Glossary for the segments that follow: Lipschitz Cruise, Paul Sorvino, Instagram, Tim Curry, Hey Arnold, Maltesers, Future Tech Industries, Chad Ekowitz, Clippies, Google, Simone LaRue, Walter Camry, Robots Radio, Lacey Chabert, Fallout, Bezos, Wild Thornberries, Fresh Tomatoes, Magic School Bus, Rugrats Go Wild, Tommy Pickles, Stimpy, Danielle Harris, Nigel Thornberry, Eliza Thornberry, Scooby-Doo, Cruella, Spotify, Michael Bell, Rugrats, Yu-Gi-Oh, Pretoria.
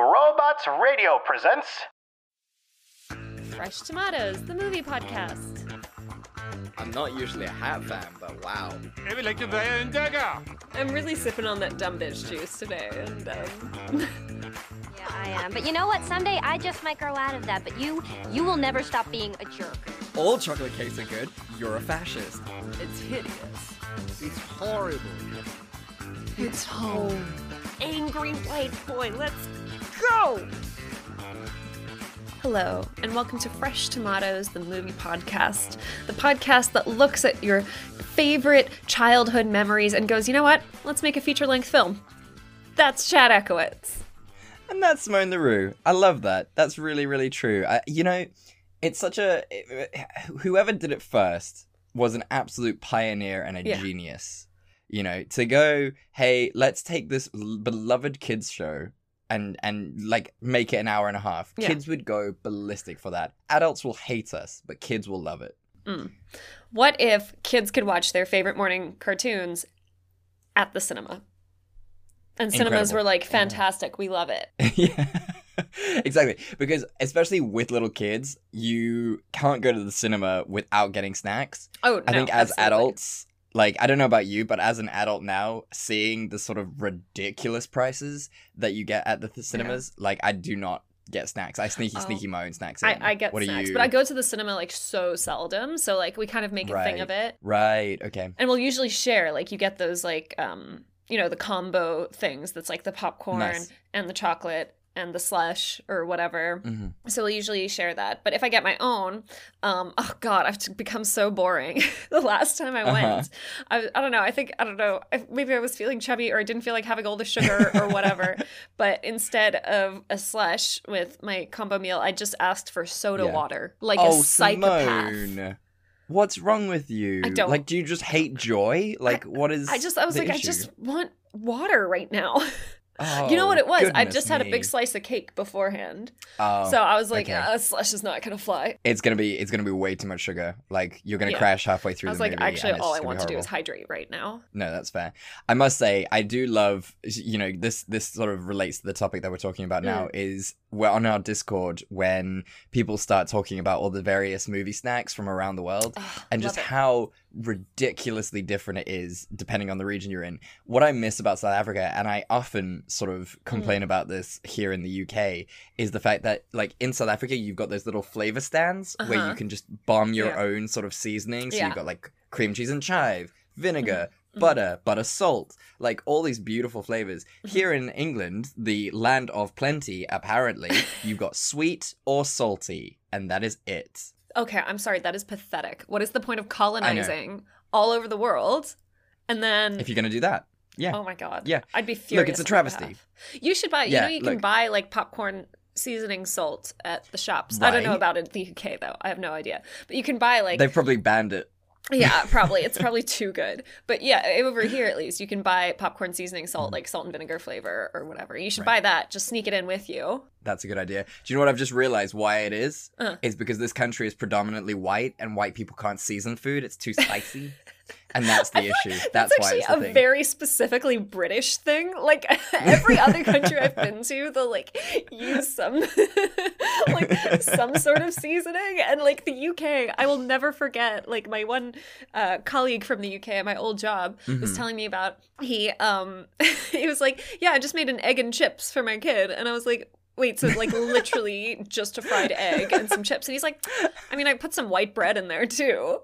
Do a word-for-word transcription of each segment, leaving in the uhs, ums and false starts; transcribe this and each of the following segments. Robots Radio presents Fresh Tomatoes, the movie podcast. I'm not usually a hat fan, but wow. I'm really sipping on that dumb bitch juice today. And, um... yeah, I am. But you know what? Someday I just might grow out of that, but you, you will never stop being a jerk. All chocolate cakes are good. You're a fascist. It's hideous. It's horrible. It's home. Angry white boy, let's go! Hello, and welcome to Fresh Tomatoes, the movie podcast. The podcast that looks at your favorite childhood memories and goes, you know what? Let's make a feature-length film. That's Chad Ekowitz. And that's Simone LaRue. I love that. That's really, really true. I, you know, it's such a... It, whoever did it first was an absolute pioneer and a yeah. genius. You know, to go, hey, let's take this beloved kids show and, and like, make it an hour and a half. Yeah. Kids would go ballistic for that. Adults will hate us, but kids will love it. Mm. What if kids could watch their favorite morning cartoons at the cinema? And cinemas Incredible. were like, fantastic, yeah. we love it. Yeah. Exactly, because especially with little kids, you can't go to the cinema without getting snacks. Oh, no, I think as absolutely. adults... Like, I don't know about you, but as an adult now, seeing the sort of ridiculous prices that you get at the th- cinemas, yeah. like, I do not get snacks. I sneaky, oh. sneaky my own snacks in. I, I get what snacks, but I go to the cinema, like, so seldom. So, like, we kind of make a right. thing of it. Right, okay. And we'll usually share. Like, you get those, like, um, you know, the combo things that's, like, the popcorn nice. and the chocolate and the slush or whatever. Mm-hmm. So we'll usually share that. But if I get my own, um, oh God, I've become so boring. The last time I went, uh-huh. I, I don't know. I think, I don't know, maybe I was feeling chubby or I didn't feel like having all the sugar or whatever. But instead of a slush with my combo meal, I just asked for soda yeah. water. Like oh, a psychopath. Simone. What's wrong with you? I don't. Like, do you just hate joy? Like, I, what is I just I was like, issue? I just want water right now. Oh, you know what it was? I just had me. a big slice of cake beforehand, oh, so I was like, okay. "A slush is not gonna fly." It's gonna be, it's gonna be way too much sugar. Like you're gonna yeah. crash halfway through. I was the like, movie actually, all I want to do is hydrate right now. No, that's fair. I must say, I do love. You know, this this sort of relates to the topic that we're talking about mm. now. Is we're on our Discord when people start talking about all the various movie snacks from around the world oh, and just it. how ridiculously different it is depending on the region you're in. What I miss about South Africa, and I often sort of complain mm. about this here in the U K, is the fact that, like, in South Africa, you've got those little flavor stands uh-huh. where you can just bomb your yeah. own sort of seasoning. So yeah. you've got, like, cream cheese and chive, vinegar, mm-hmm. butter, butter salt, like, all these beautiful flavors. Mm-hmm. Here in England, the land of plenty, apparently, you've got sweet or salty, and that is it. Okay, I'm sorry, that is pathetic. What is the point of colonizing all over the world? And then... If you're going to do that. Yeah. Oh my God. Yeah. I'd be furious. Look, it's a travesty. You should buy, yeah, you know, you look. can buy like popcorn seasoning salt at the shops. Right. I don't know about it in the U K though. I have no idea. But you can buy like... They've probably banned it. Yeah, probably. It's probably too good. But yeah, over here at least, you can buy popcorn seasoning salt, mm. like salt and vinegar flavor or whatever. You should right. buy that. Just sneak it in with you. That's a good idea. Do you know what I've just realized why it is? Uh-huh. It's because this country is predominantly white and white people can't season food. It's too spicy. And that's the issue. That's, that's why it's the thing. That's actually a very specifically British thing. Like, every other country I've been to, they'll, like, use some, like, some sort of seasoning. And, like, the U K, I will never forget, like, my one uh, colleague from the U K at my old job mm-hmm. was telling me about, he, um, he was like, yeah, I just made an egg and chips for my kid. And I was like... Wait, so like literally just a fried egg and some chips. And he's like, I mean, I put some white bread in there too.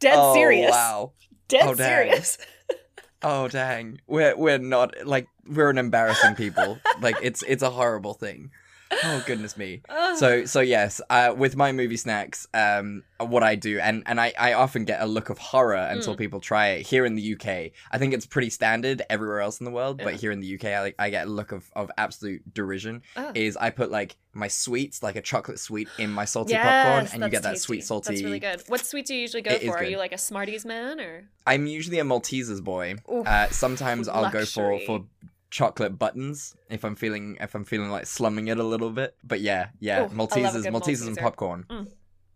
Dead oh, serious. Wow. Dead oh, serious. Oh, dang. We're we're not like we're an embarrassing people. Like it's it's a horrible thing. Oh, goodness me. So, so yes, uh, with my movie snacks, um, what I do, and, and I, I often get a look of horror until mm. people try it. Here in the U K, I think it's pretty standard everywhere else in the world, yeah. but here in the U K, I like, I get a look of, of absolute derision, oh. is I put, like, my sweets, like a chocolate sweet, in my salty yes, popcorn, and you get that tasty. sweet, salty... That's really good. What sweet do you usually go it for? Are you, like, a Smarties man, or...? I'm usually a Maltesers boy. Uh, sometimes I'll Luxury. go for... for chocolate buttons if I'm feeling if I'm feeling like slumming it a little bit, but yeah yeah Ooh, Maltesers Maltesers Malteser. and popcorn mm.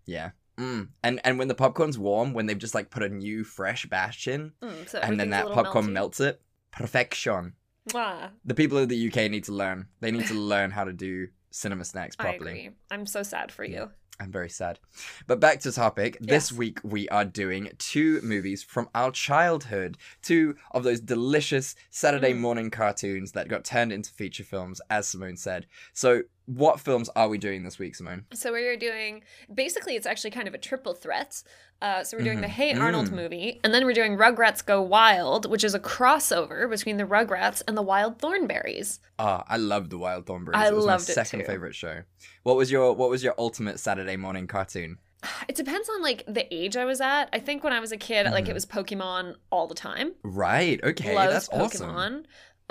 yeah mm. and and when the popcorn's warm, when they've just like put a new fresh batch in mm, so and then that popcorn melty. melts it perfection Mwah. The people of the U K need to learn. They need to learn how to do cinema snacks properly. I agree. I'm so sad for you. I'm very sad. But back to topic. Yes. This week we are doing two movies from our childhood. Two of those delicious Saturday mm. morning cartoons that got turned into feature films, as Simone said. So what films are we doing this week, Simone? So we are doing, basically it's actually kind of a triple threat. Uh, so we're doing mm-hmm. the Hey Arnold mm. movie, and then we're doing Rugrats Go Wild, which is a crossover between the Rugrats and the Wild Thornberries. Ah, I loved the Wild Thornberries. I it was loved my it second too. favorite show. What was your What was your ultimate Saturday morning cartoon? It depends on like the age I was at. I think when I was a kid, mm. like it was Pokemon all the time. Right. Okay. Loved that's Pokemon. awesome.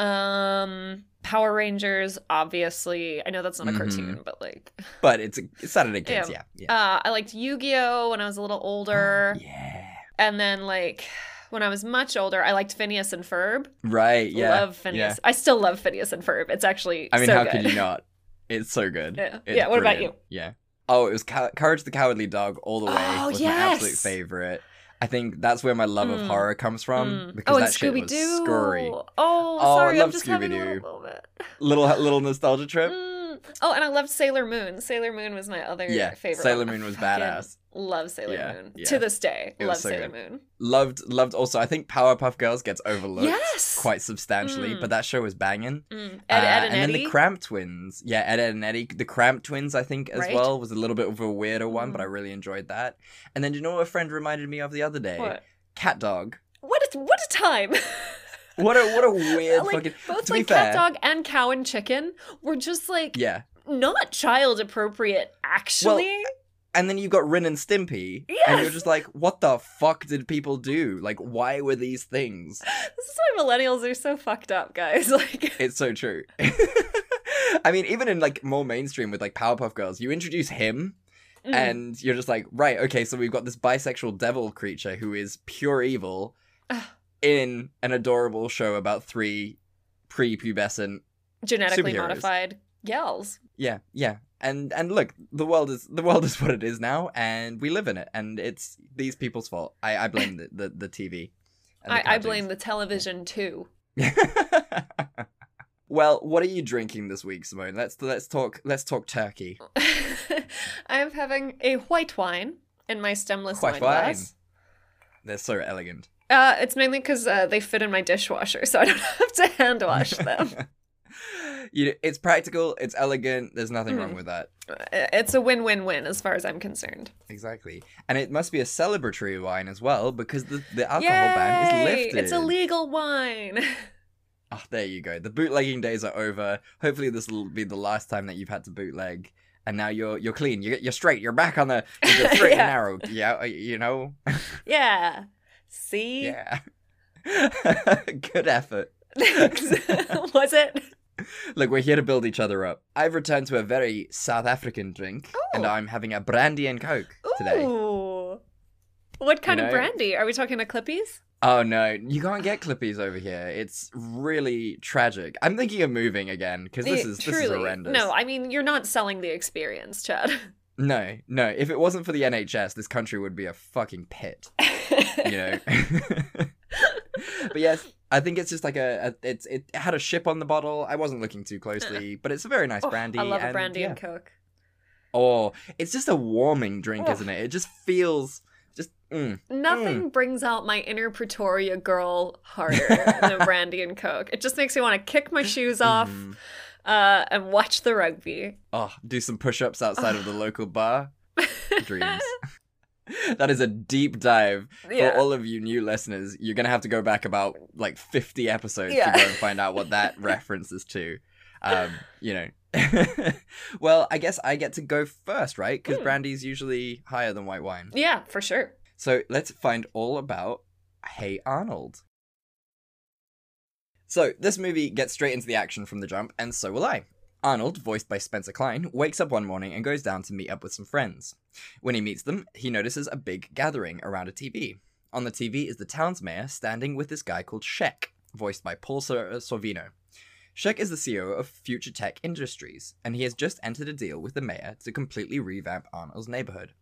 Um, Power Rangers, obviously. I know that's not a cartoon, mm-hmm. but like. But it's, a, it's Saturday kids, yeah. yeah. Uh, I liked Yu-Gi-Oh when I was a little older. Oh, yeah. And then like when I was much older, I liked Phineas and Ferb. Right. Yeah. Love Phineas. Yeah. I still love Phineas and Ferb. It's actually. I mean, so how good. could you not? It's so good. Yeah. It's yeah what brilliant. about you? Yeah. Oh, it was Cow- Courage the Cowardly Dog all the way. Oh, was yes. my absolute favorite. I think that's where my love mm. of horror comes from, mm. because oh, that shit was scary. Oh, oh sorry, I love I'm just Scooby-Doo. having a little bit. Little, little nostalgia trip. Mm. Oh, and I loved Sailor Moon. Sailor Moon was my other yeah, favorite. Sailor Moon was badass. Love Sailor yeah, Moon. Yeah. To this day, it love so Sailor good. Moon. Loved, loved also, I think Powerpuff Girls gets overlooked yes! quite substantially, mm. but that show was banging. Mm. Ed, uh, Ed, and Eddie. And then the Cramp Twins. Yeah, Ed, Ed, and Eddie. The Cramp Twins, I think, as right? well, was a little bit of a weirder one, mm. but I really enjoyed that. And then, do you know what a friend reminded me of the other day? What? Cat Dog. What a, what a time! what, a, what a weird like, fucking... Both to like be Cat fair, Dog and Cow and Chicken were just like yeah. not child-appropriate, actually. Well, and then you've got Rin and Stimpy, yes! and you're just like, what the fuck did people do? Like, why were these things? This is why millennials are so fucked up, guys. Like, it's so true. I mean, even in, like, more mainstream with, like, Powerpuff Girls, you introduce him, mm. and you're just like, right, okay, so we've got this bisexual devil creature who is pure evil in an adorable show about three prepubescent genetically superheroes. modified gals. Yeah, yeah. And and look, the world is the world is what it is now, and we live in it, and it's these people's fault. I, I blame the, the, the T V. And the I, I blame the television too. Well, what are you drinking this week, Simone? Let's let's talk let's talk turkey. I'm having a white wine in my stemless white wine glass. They're so elegant. Uh, it's mainly because uh, they fit in my dishwasher, so I don't have to hand wash them. You know, it's practical, it's elegant, there's nothing mm. wrong with that. It's a win-win-win as far as I'm concerned. Exactly. And it must be a celebratory wine as well, because the, the alcohol Yay! ban is lifted. It's a legal wine. Oh, there you go. The bootlegging days are over. Hopefully this will be the last time that you've had to bootleg. And now you're you're clean, you're, you're straight, you're back on the you're straight yeah. and narrow. Yeah, you know? Yeah. See? Yeah. Good effort. Was it? Look, we're here to build each other up. I've returned to a very South African drink, Ooh. and I'm having a brandy and Coke Ooh. today. What kind you know? of brandy? Are we talking about Clippies? Oh, no. You can't get Clippies over here. It's really tragic. I'm thinking of moving again, because this is, this is horrendous. No, I mean, you're not selling the experience, Chad. No, no. If it wasn't for the N H S, this country would be a fucking pit. You know? But yes... I think it's just like a, a it's it had a ship on the bottle. I wasn't looking too closely, but it's a very nice oh, brandy. I love and, a brandy yeah. and Coke. Oh, it's just a warming drink, oh. isn't it? It just feels just mm, nothing mm. brings out my inner Pretoria girl harder than brandy and Coke. It just makes me want to kick my shoes off mm. uh, and watch the rugby. Oh, do some push-ups outside oh. of the local bar. Dreams. That is a deep dive yeah. for all of you new listeners. You're going to have to go back about like fifty episodes yeah. to go and find out what that reference is to. Um, you know. Well, I guess I get to go first, right? Because mm. brandy's usually higher than white wine. Yeah, for sure. So let's find all about Hey Arnold. So this movie gets straight into the action from the jump, and so will I. Arnold, voiced by Spencer Klein, wakes up one morning and goes down to meet up with some friends. When he meets them, he notices a big gathering around a T V. On the T V is the town's mayor standing with this guy called Shek, voiced by Paul Sorvino. Shek is the C E O of Future Tech Industries, and he has just entered a deal with the mayor to completely revamp Arnold's neighborhood.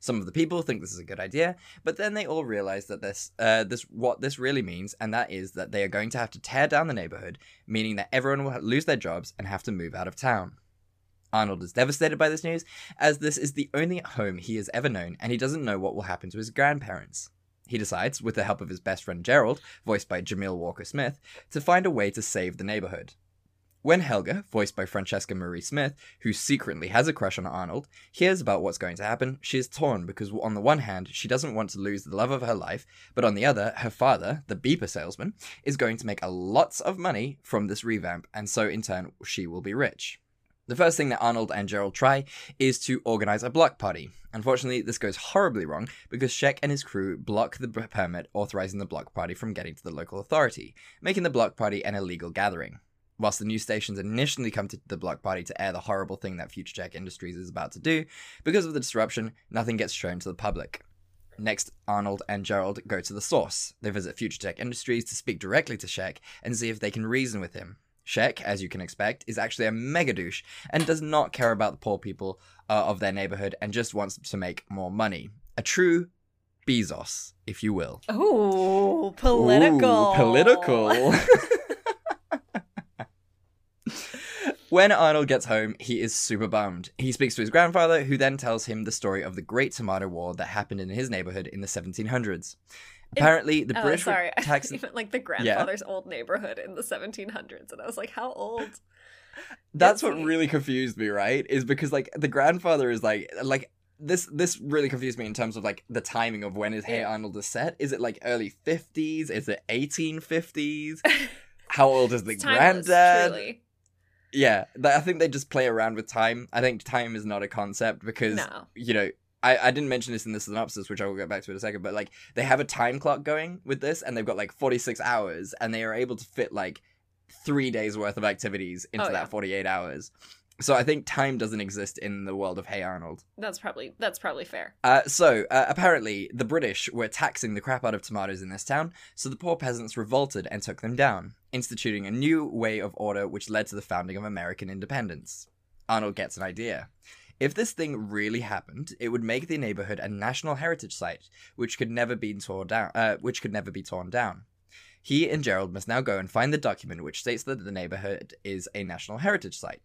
Some of the people think this is a good idea, but then they all realize that this, uh, this what this really means, and that is that they are going to have to tear down the neighborhood, meaning that everyone will lose their jobs and have to move out of town. Arnold is devastated by this news, as this is the only home he has ever known, and he doesn't know what will happen to his grandparents. He decides, with the help of his best friend Gerald, voiced by Jamil Walker-Smith, to find a way to save the neighborhood. When Helga, voiced by Francesca Marie Smith, who secretly has a crush on Arnold, hears about what's going to happen, she is torn because on the one hand, she doesn't want to lose the love of her life, but on the other, her father, the beeper salesman, is going to make lots of money from this revamp, and so in turn, she will be rich. The first thing that Arnold and Gerald try is to organize a block party. Unfortunately, this goes horribly wrong because Sheck and his crew block the permit authorizing the block party from getting to the local authority, making the block party an illegal gathering. Whilst the news stations initially come to the block party to air the horrible thing that Future Tech Industries is about to do, because of the disruption, nothing gets shown to the public. Next, Arnold and Gerald go to the source. They visit Future Tech Industries to speak directly to Sheck and see if they can reason with him. Sheck, as you can expect, is actually a mega douche and does not care about the poor people uh, of their neighborhood and just wants to make more money. A true Bezos, if you will. Ooh, political. Ooh, political. When Arnold gets home, he is super bummed. He speaks to his grandfather, who then tells him the story of the Great Tomato War that happened in his neighborhood in the seventeen hundreds. Apparently, the oh, British sorry. were taxed... Even, like, the grandfather's yeah. old neighborhood in the seventeen hundreds, and I was like, how old? That's what he? really confused me, right? Is because, like, the grandfather is like... like This this really confused me in terms of, like, the timing of when is Hey Arnold is set. Is it, like, early fifties? Is it eighteen fifties? How old is the timeless, granddad? Truly. Yeah, I think they just play around with time. I think time is not a concept because, no. you know, I, I didn't mention this in the synopsis, which I will get back to in a second, but, like, they have a time clock going with this, and they've got, like, forty-six hours, and they are able to fit, like, three days' worth of activities into oh, that yeah. forty-eight hours. So I think time doesn't exist in the world of Hey Arnold. That's probably that's probably fair. Uh, so, uh, apparently, the British were taxing the crap out of tomatoes in this town, so the poor peasants revolted and took them down, instituting a new way of order which led to the founding of American independence. Arnold gets an idea. If this thing really happened, it would make the neighborhood a national heritage site, which could never be torn down, uh, which could never be torn down. He and Gerald must now go and find the document which states that the neighborhood is a national heritage site.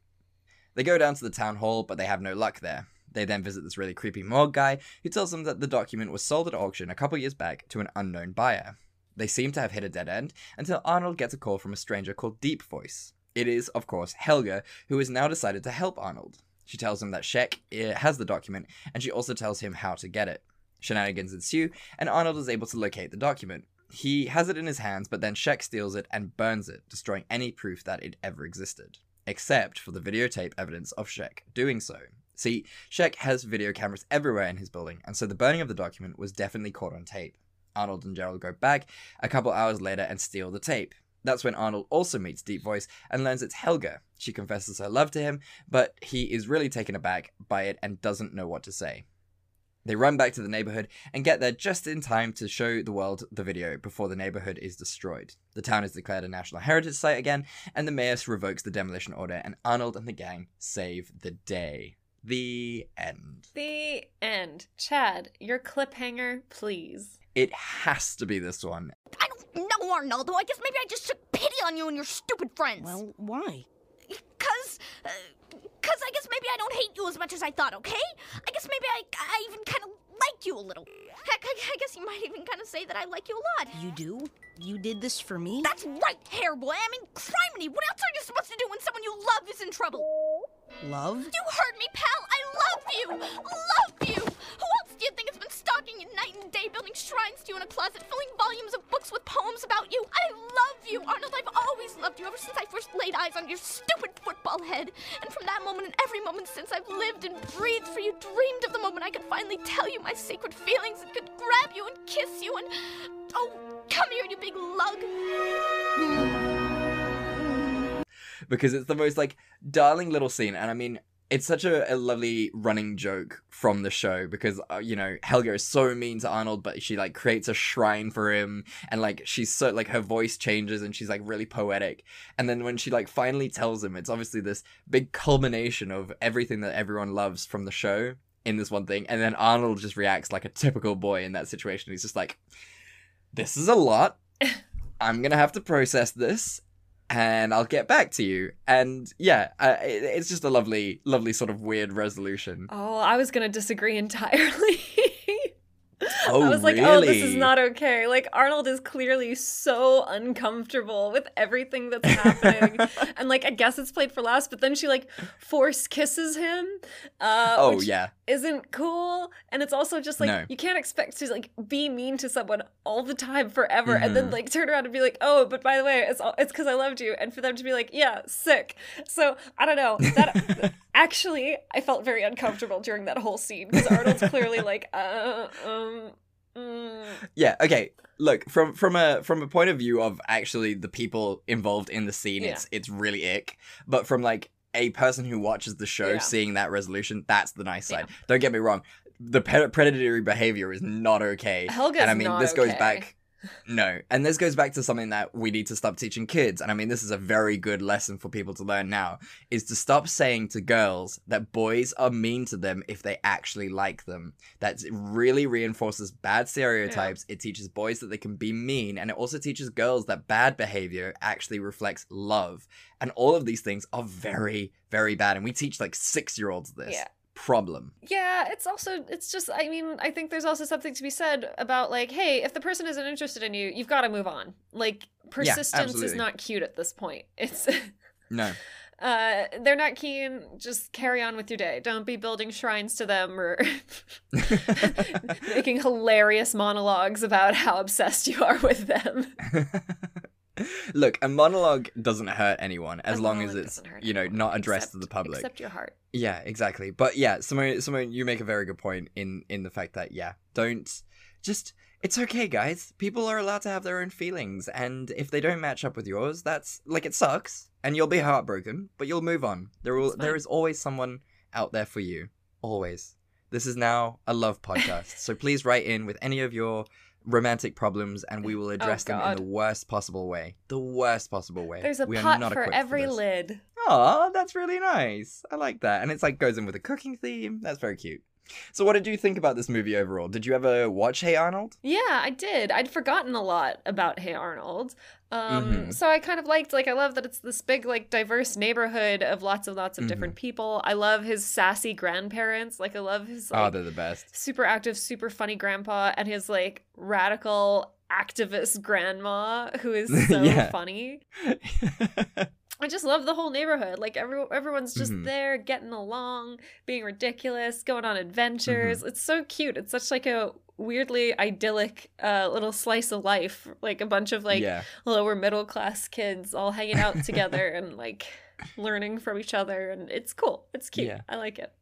They go down to the town hall, but they have no luck there. They then visit this really creepy morgue guy, who tells them that the document was sold at auction a couple years back to an unknown buyer. They seem to have hit a dead end until Arnold gets a call from a stranger called Deep Voice. It is, of course, Helga, who has now decided to help Arnold. She tells him that Sheck has the document, and she also tells him how to get it. Shenanigans ensue, and Arnold is able to locate the document. He has it in his hands, but then Sheck steals it and burns it, destroying any proof that it ever existed, except for the videotape evidence of Sheck doing so. See, Sheck has video cameras everywhere in his building, and so the burning of the document was definitely caught on tape. Arnold and Gerald go back a couple hours later and steal the tape. That's when Arnold also meets Deep Voice and learns it's Helga. She confesses her love to him, but he is really taken aback by it and doesn't know what to say. They run back to the neighborhood and get there just in time to show the world the video before the neighborhood is destroyed. The town is declared a National Heritage Site again, and the mayor revokes the demolition order, and Arnold and the gang save the day. The end. The end. Chad, your cliffhanger, please. It has to be this one. I don't know, Arnold, though I guess maybe I just took pity on you and your stupid friends. Well, why? Because... Uh... Because I guess maybe I don't hate you as much as I thought, okay? I guess maybe I, I even kind of like you a little. Heck, I, I guess you might even kind of say that I like you a lot. You do? You did this for me? That's right, Hairboy. I mean, criminy, what else are you supposed to do when someone you love is in trouble? Love? You heard me, pal. I love you. Love you. Who else do you think has been stalking you night and day, building shrines to you in a closet, filling volumes of books with poems about you? I love you, Arnold. I've always loved you ever since I first laid eyes on your stupid football head. And from that moment and every moment since, I've lived and breathed for you, dreamed of the moment I could finally tell you my sacred feelings and could grab you and kiss you and... Oh, come here, you big lug. Because it's the most, like, darling little scene. And I mean, it's such a, a lovely running joke from the show because, uh, you know, Helga is so mean to Arnold, but she, like, creates a shrine for him. And, like, she's so, like, her voice changes and she's, like, really poetic. And then when she, like, finally tells him, it's obviously this big culmination of everything that everyone loves from the show in this one thing, and then Arnold just reacts like a typical boy in that situation. He's just like, this is a lot. I'm going to have to process this, and I'll get back to you. And yeah, uh, it, it's just a lovely, lovely sort of weird resolution. Oh, I was going to disagree entirely. Oh, I was like, really? Oh, this is not okay. Like, Arnold is clearly so uncomfortable with everything that's happening. And, like, I guess it's played for laughs, but then she, like, force kisses him. Uh, oh, which yeah. isn't cool. And it's also just, like, no. you can't expect to, like, be mean to someone all the time forever mm-hmm. and then, like, turn around and be like, oh, but by the way, it's all, it's because I loved you. And for them to be like, yeah, sick. So, I don't know. That actually, I felt very uncomfortable during that whole scene because Arnold's clearly like, uh, um. Yeah, okay. Look, from from a from a point of view of actually the people involved in the scene, yeah. it's it's really ick. But from like a person who watches the show, yeah. seeing that resolution, that's the nice side. Yeah. Don't get me wrong, the pre- predatory behavior is not okay. Helga's and I mean, not this okay. goes back. No, and this goes back to something that we need to stop teaching kids. And I mean, this is a very good lesson for people to learn now, is to stop saying to girls that boys are mean to them if they actually like them. That really reinforces bad stereotypes. Yeah. It teaches boys that they can be mean, and it also teaches girls that bad behavior actually reflects love. And all of these things are very, very bad. And we teach like six-year-olds this. Yeah. Problem. Yeah, it's also, it's just, I mean, I think there's also something to be said about like, hey, if the person isn't interested in you, you've got to move on. Like, persistence yeah, is not cute at this point. It's no. Uh, they're not keen, just carry on with your day. Don't be building shrines to them or making hilarious monologues about how obsessed you are with them. Look, a monologue doesn't hurt anyone as a long as it's, you know, anyone, not addressed except, to the public. Except your heart. Yeah, exactly. But yeah, Simone, Simone, you make a very good point in, in the fact that, yeah, don't just, it's okay, guys. People are allowed to have their own feelings. And if they don't match up with yours, that's, like, it sucks. And you'll be heartbroken, but you'll move on. There will, There is always someone out there for you. Always. This is now a love podcast. So please write in with any of your romantic problems, and we will address oh, them in the worst possible way. The worst possible way. There's a we pot for every for lid. Aw, that's really nice. I like that. And it's like goes in with a cooking theme. That's very cute. So what did you think about this movie overall? Did you ever watch Hey Arnold? Yeah, I did. I'd forgotten a lot about Hey Arnold. Um, mm-hmm. So I kind of liked, like, I love that it's this big, like, diverse neighborhood of lots and lots of mm-hmm. different people. I love his sassy grandparents. Like, I love his, like, oh, they're the best. Super active, super funny grandpa and his, like, radical activist grandma who is so yeah. funny. I just love the whole neighborhood. Like, every, everyone's just mm-hmm. there, getting along, being ridiculous, going on adventures. Mm-hmm. It's so cute. It's such, like, a weirdly idyllic uh, little slice of life. Like, a bunch of, like, yeah. lower middle class kids all hanging out together and, like, learning from each other. And it's cool. It's cute. Yeah. I like it.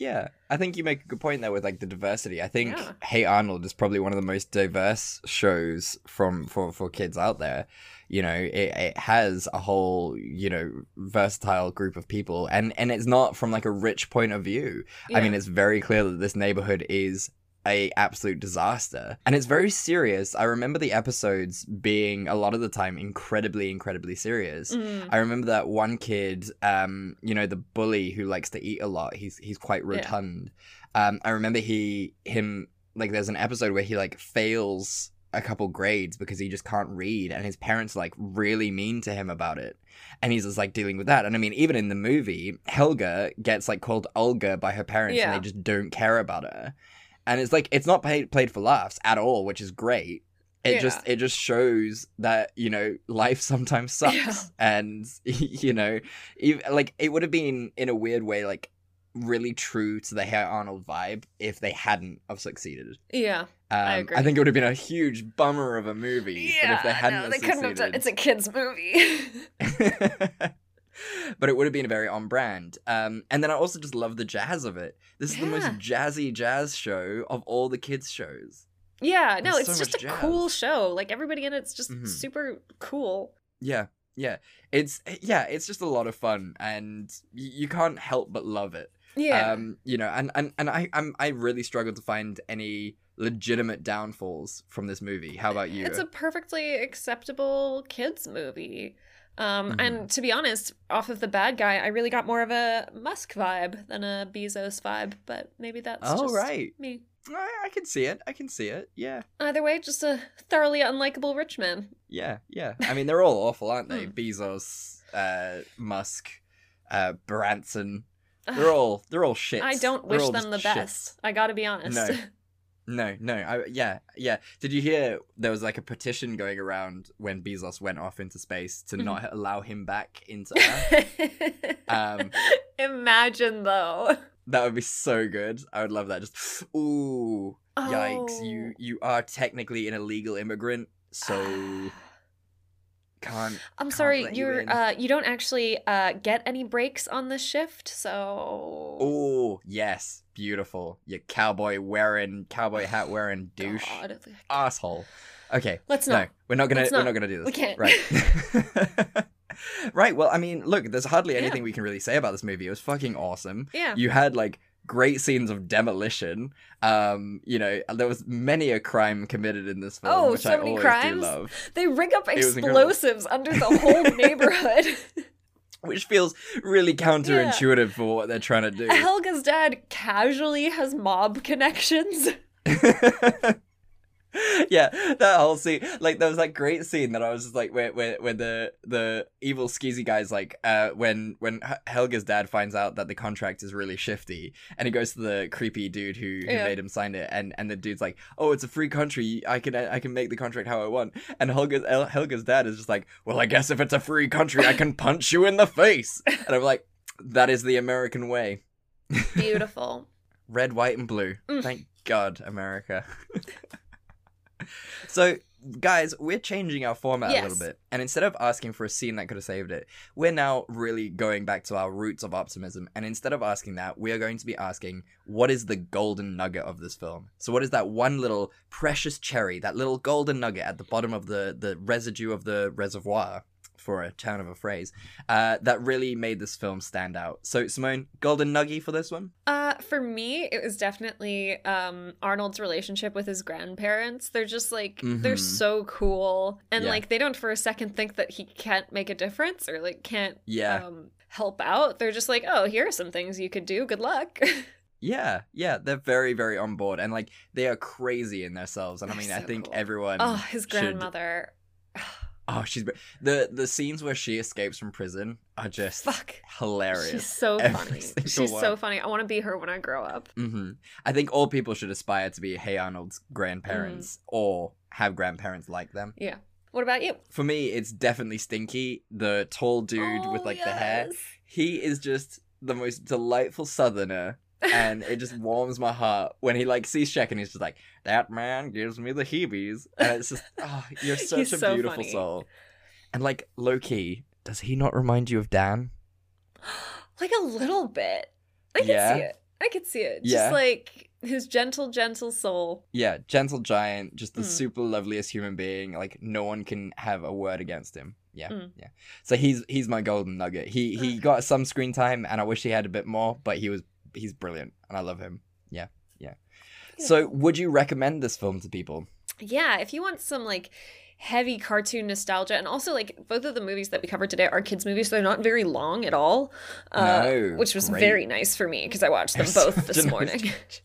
Yeah, I think you make a good point there with, like, the diversity. I think yeah. Hey Arnold is probably one of the most diverse shows from for, for kids out there. You know, it, it has a whole, you know, versatile group of people. And, and it's not from, like, a rich point of view. Yeah. I mean, it's very clear that this neighborhood is a absolute disaster. And it's very serious. I remember the episodes being, a lot of the time, incredibly, incredibly serious. Mm. I remember that one kid, um, you know, the bully who likes to eat a lot. He's he's quite rotund. Yeah. Um, I remember he, him, like, there's an episode where he, like, fails a couple grades because he just can't read. And his parents are, like, really mean to him about it. And he's just, like, dealing with that. And, I mean, even in the movie, Helga gets, like, called Olga by her parents yeah. and they just don't care about her. And it's like, it's not pay- played for laughs at all, which is great. It yeah. just it just shows that, you know, life sometimes sucks. Yeah. And, you know, even, like, it would have been, in a weird way, like, really true to the Hey Arnold vibe if they hadn't have succeeded. Yeah, um, I agree. I think it would have been a huge bummer of a movie. Yeah, but if they hadn't no, they succeeded, couldn't have done. It's a kid's movie. But it would have been very on-brand. Um, and then I also just love the jazz of it. This is yeah. the most jazzy jazz show of all the kids' shows. Yeah, There's no, it's so just a jazz. cool show. Like, everybody in it's just mm-hmm. super cool. Yeah, yeah. It's yeah, it's just a lot of fun, and y- you can't help but love it. Yeah. Um, you know, and, and, and I I'm, I really struggled to find any legitimate downfalls from this movie. How about you? It's a perfectly acceptable kids' movie. Um, mm-hmm. And to be honest, off of the bad guy, I really got more of a Musk vibe than a Bezos vibe, but maybe that's oh, just right. me. I can see it. I can see it. Yeah. Either way, just a thoroughly unlikable rich man. Yeah, yeah. I mean, they're all awful, aren't they? Bezos, uh, Musk, uh, Branson. They're all they're all shits. I don't wish them the shits. best. I gotta be honest. No, no, no. I, yeah, yeah. Did you hear there was like a petition going around when Bezos went off into space to mm-hmm. not allow him back into Earth? um, Imagine though. That would be so good. I would love that. Just, ooh, oh. yikes. You you are technically an illegal immigrant, so can't I'm can't sorry, you're you uh you don't actually uh get any breaks on this shift, so ooh, yes. Beautiful. You cowboy wearing cowboy hat wearing douche. God. Asshole. Okay. Let's not. No, we're not gonna Let's we're not. not gonna do this. We can't. Right. Right, well, I mean, look, there's hardly anything yeah. we can really say about this movie. It was fucking awesome. Yeah. You had, like, great scenes of demolition. Um, you know, there was many a crime committed in this film, oh, which so I many always crimes. do love. They rig up explosives under the whole neighborhood. Which feels really counterintuitive yeah. for what they're trying to do. Helga's dad casually has mob connections. Yeah, that whole scene, like, there was that great scene that I was just like, where, where, where the the evil skeezy guy's like, uh, when when Helga's dad finds out that the contract is really shifty, and he goes to the creepy dude who, who yeah. made him sign it, and, and the dude's like, oh, it's a free country, I can I can make the contract how I want, and Helga's Helga's dad is just like, well, I guess if it's a free country, I can punch you in the face, and I'm like, that is the American way. Beautiful. Red, white, and blue. Mm. Thank God, America. So, guys, we're changing our format yes. a little bit. And instead of asking for a scene that could have saved it, we're now really going back to our roots of optimism. And instead of asking that, we are going to be asking, what is the golden nugget of this film? So what is that one little precious cherry, that little golden nugget at the bottom of the, the residue of the reservoir, for a turn of a phrase, uh, that really made this film stand out? So, Simone, golden nugget for this one? Uh, for me, it was definitely um, Arnold's relationship with his grandparents. They're just, like, mm-hmm. they're so cool. And, yeah. like, they don't for a second think that he can't make a difference or, like, can't yeah. um, help out. They're just like, oh, here are some things you could do. Good luck. Yeah, yeah, they're very, very on board. And, like, they are crazy in themselves. And, they're I mean, so I think cool. everyone Oh, his grandmother... Should... Oh, she's the the scenes where she escapes from prison are just Fuck. hilarious. She's so Every funny. She's one. so funny. I want to be her when I grow up. Mm-hmm. I think all people should aspire to be Hey Arnold's grandparents mm. or have grandparents like them. Yeah. What about you? For me, it's definitely Stinky, the tall dude oh, with like yes. the hair. He is just the most delightful Southerner. And it just warms my heart when he like sees Shaq and he's just like, that man gives me the heebies. And it's just, oh, you're such he's a so beautiful funny. soul. And like, low key, does he not remind you of Dan? Like a little bit. I yeah. can see it. I can see it. Yeah. Just like his gentle, gentle soul. Yeah, gentle giant, just the mm. super loveliest human being. Like no one can have a word against him. Yeah, mm. yeah. So he's he's my golden nugget. He he got some screen time and I wish he had a bit more, but he was He's brilliant, and I love him. Yeah, yeah, yeah. So would you recommend this film to people? Yeah, if you want some, like, heavy cartoon nostalgia, and also, like, both of the movies that we covered today are kids' movies, so they're not very long at all, uh, no, which was great. very nice for me, because I watched them it's both this nice morning. Change.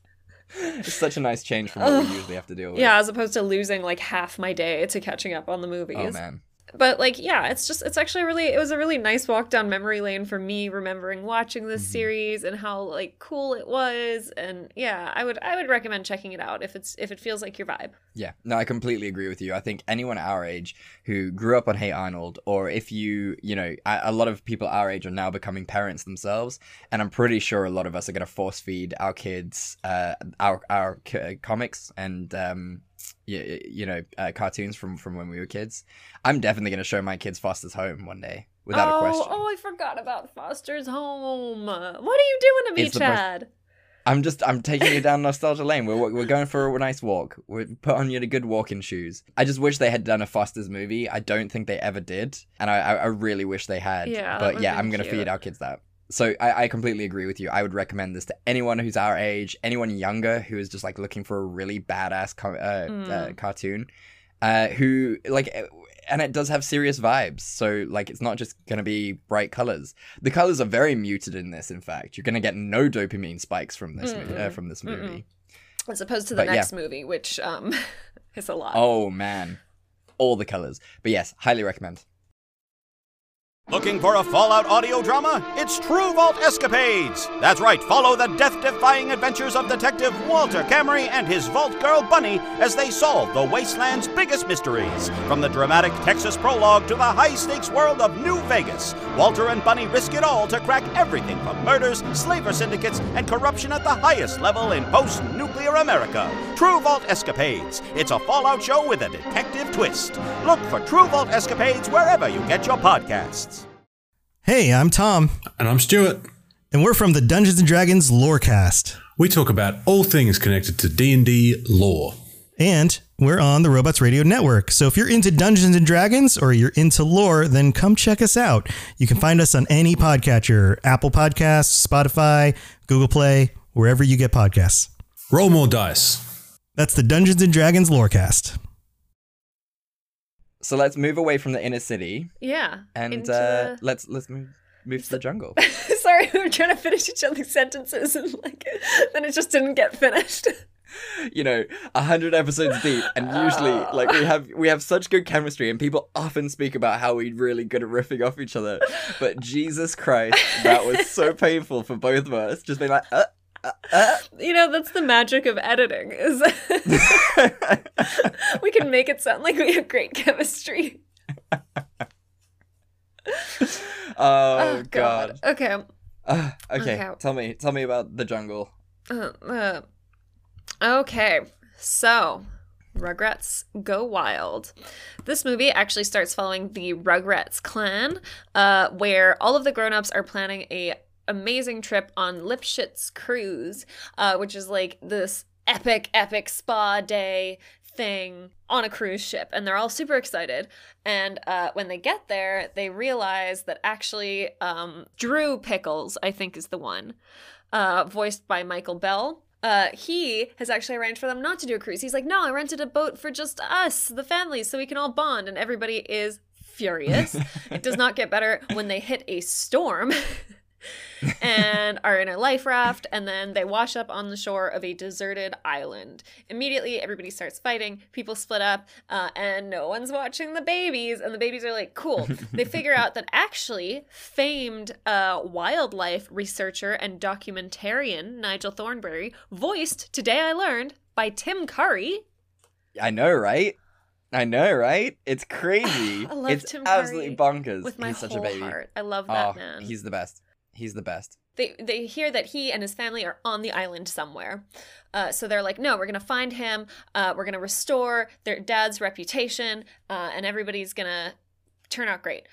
It's such a nice change from what oh, we usually have to deal with. Yeah, as opposed to losing, like, half my day to catching up on the movies. Oh, man. But, like, yeah, it's just, it's actually really, it was a really nice walk down memory lane for me, remembering watching this mm-hmm. series and how, like, cool it was. And, yeah, I would, I would recommend checking it out if it's, if it feels like your vibe. Yeah. No, I completely agree with you. I think anyone our age who grew up on Hey Arnold, or if you, you know, a, a lot of people our age are now becoming parents themselves. And I'm pretty sure a lot of us are going to force feed our kids, uh, our, our c- comics and, um, You, you know, uh, cartoons from, from when we were kids. I'm definitely going to show my kids Foster's Home one day, without oh, a question. Oh, I forgot about Foster's Home. What are you doing to me, it's Chad? Most... I'm just, I'm taking you down nostalgia lane. We're we're going for a nice walk. We put on you the good walking shoes. I just wish they had done a Foster's movie. I don't think they ever did, and I, I really wish they had. Yeah, but yeah, I'm going to feed our kids that. So I, I completely agree with you. I would recommend this to anyone who's our age, anyone younger who is just like looking for a really badass co- uh, mm. uh, cartoon, uh, who like and it does have serious vibes. So like, it's not just going to be bright colors. The colors are very muted in this. In fact, you're going to get no dopamine spikes from this mm-hmm. uh, from this movie, mm-hmm. as opposed to the but, next yeah. movie, which um is a lot. Oh man, all the colors. But yes, highly recommend. Looking for a Fallout audio drama? It's True Vault Escapades! That's right, follow the death-defying adventures of Detective Walter Camry and his Vault Girl Bunny as they solve the wasteland's biggest mysteries. From the dramatic Texas prologue to the high-stakes world of New Vegas, Walter and Bunny risk it all to crack everything from murders, slaver syndicates, and corruption at the highest level in post-nuclear America. True Vault Escapades. It's a Fallout show with a detective twist. Look for True Vault Escapades wherever you get your podcasts. Hey, I'm Tom. And I'm Stuart. And we're from the Dungeons and Dragons Lorecast. We talk about all things connected to D and D lore. And we're on the Robots Radio Network. So if you're into Dungeons and Dragons or you're into lore, then come check us out. You can find us on any podcatcher, Apple Podcasts, Spotify, Google Play, wherever you get podcasts. Roll more dice. That's the Dungeons and Dragons Lorecast. So let's move away from the inner city. Yeah. And into... uh, let's let's move move to the jungle. Sorry, we were trying to finish each other's sentences and like then it just didn't get finished. You know, a hundred episodes deep, and usually oh. like we have we have such good chemistry, and people often speak about how we're really good at riffing off each other. But Jesus Christ, that was so painful for both of us. Just being like, uh Uh, uh. You know, that's the magic of editing, is we can make it sound like we have great chemistry. oh, oh god. god. Okay. Uh, okay. Okay. Tell me, tell me about the jungle. Uh, uh, okay. So, Rugrats Go Wild. This movie actually starts following the Rugrats clan, uh, where all of the grown-ups are planning a amazing trip on Lipschitz Cruise, uh, which is like this epic, epic spa day thing on a cruise ship. And they're all super excited. And uh, when they get there, they realize that actually um, Drew Pickles, I think is the one, uh, voiced by Michael Bell. Uh, he has actually arranged for them not to do a cruise. He's like, no, I rented a boat for just us, the family, so we can all bond. And everybody is furious. It does not get better when they hit a storm. And are in a life raft, and then they wash up on the shore of a deserted island. Immediately, everybody starts fighting, people split up, uh, and no one's watching the babies, and the babies are like, cool. They figure out that actually famed uh, wildlife researcher and documentarian Nigel Thornberry, voiced, today I learned, by Tim Curry. I know, right? I know, right? It's crazy. I love it's Tim Curry. It's absolutely bonkers. With my he's whole such a baby. Heart. I love that oh, man. He's the best. He's the best. They they hear that he and his family are on the island somewhere. Uh, so they're like, no, we're going to find him. Uh, we're going to restore their dad's reputation. Uh, and everybody's going to turn out great.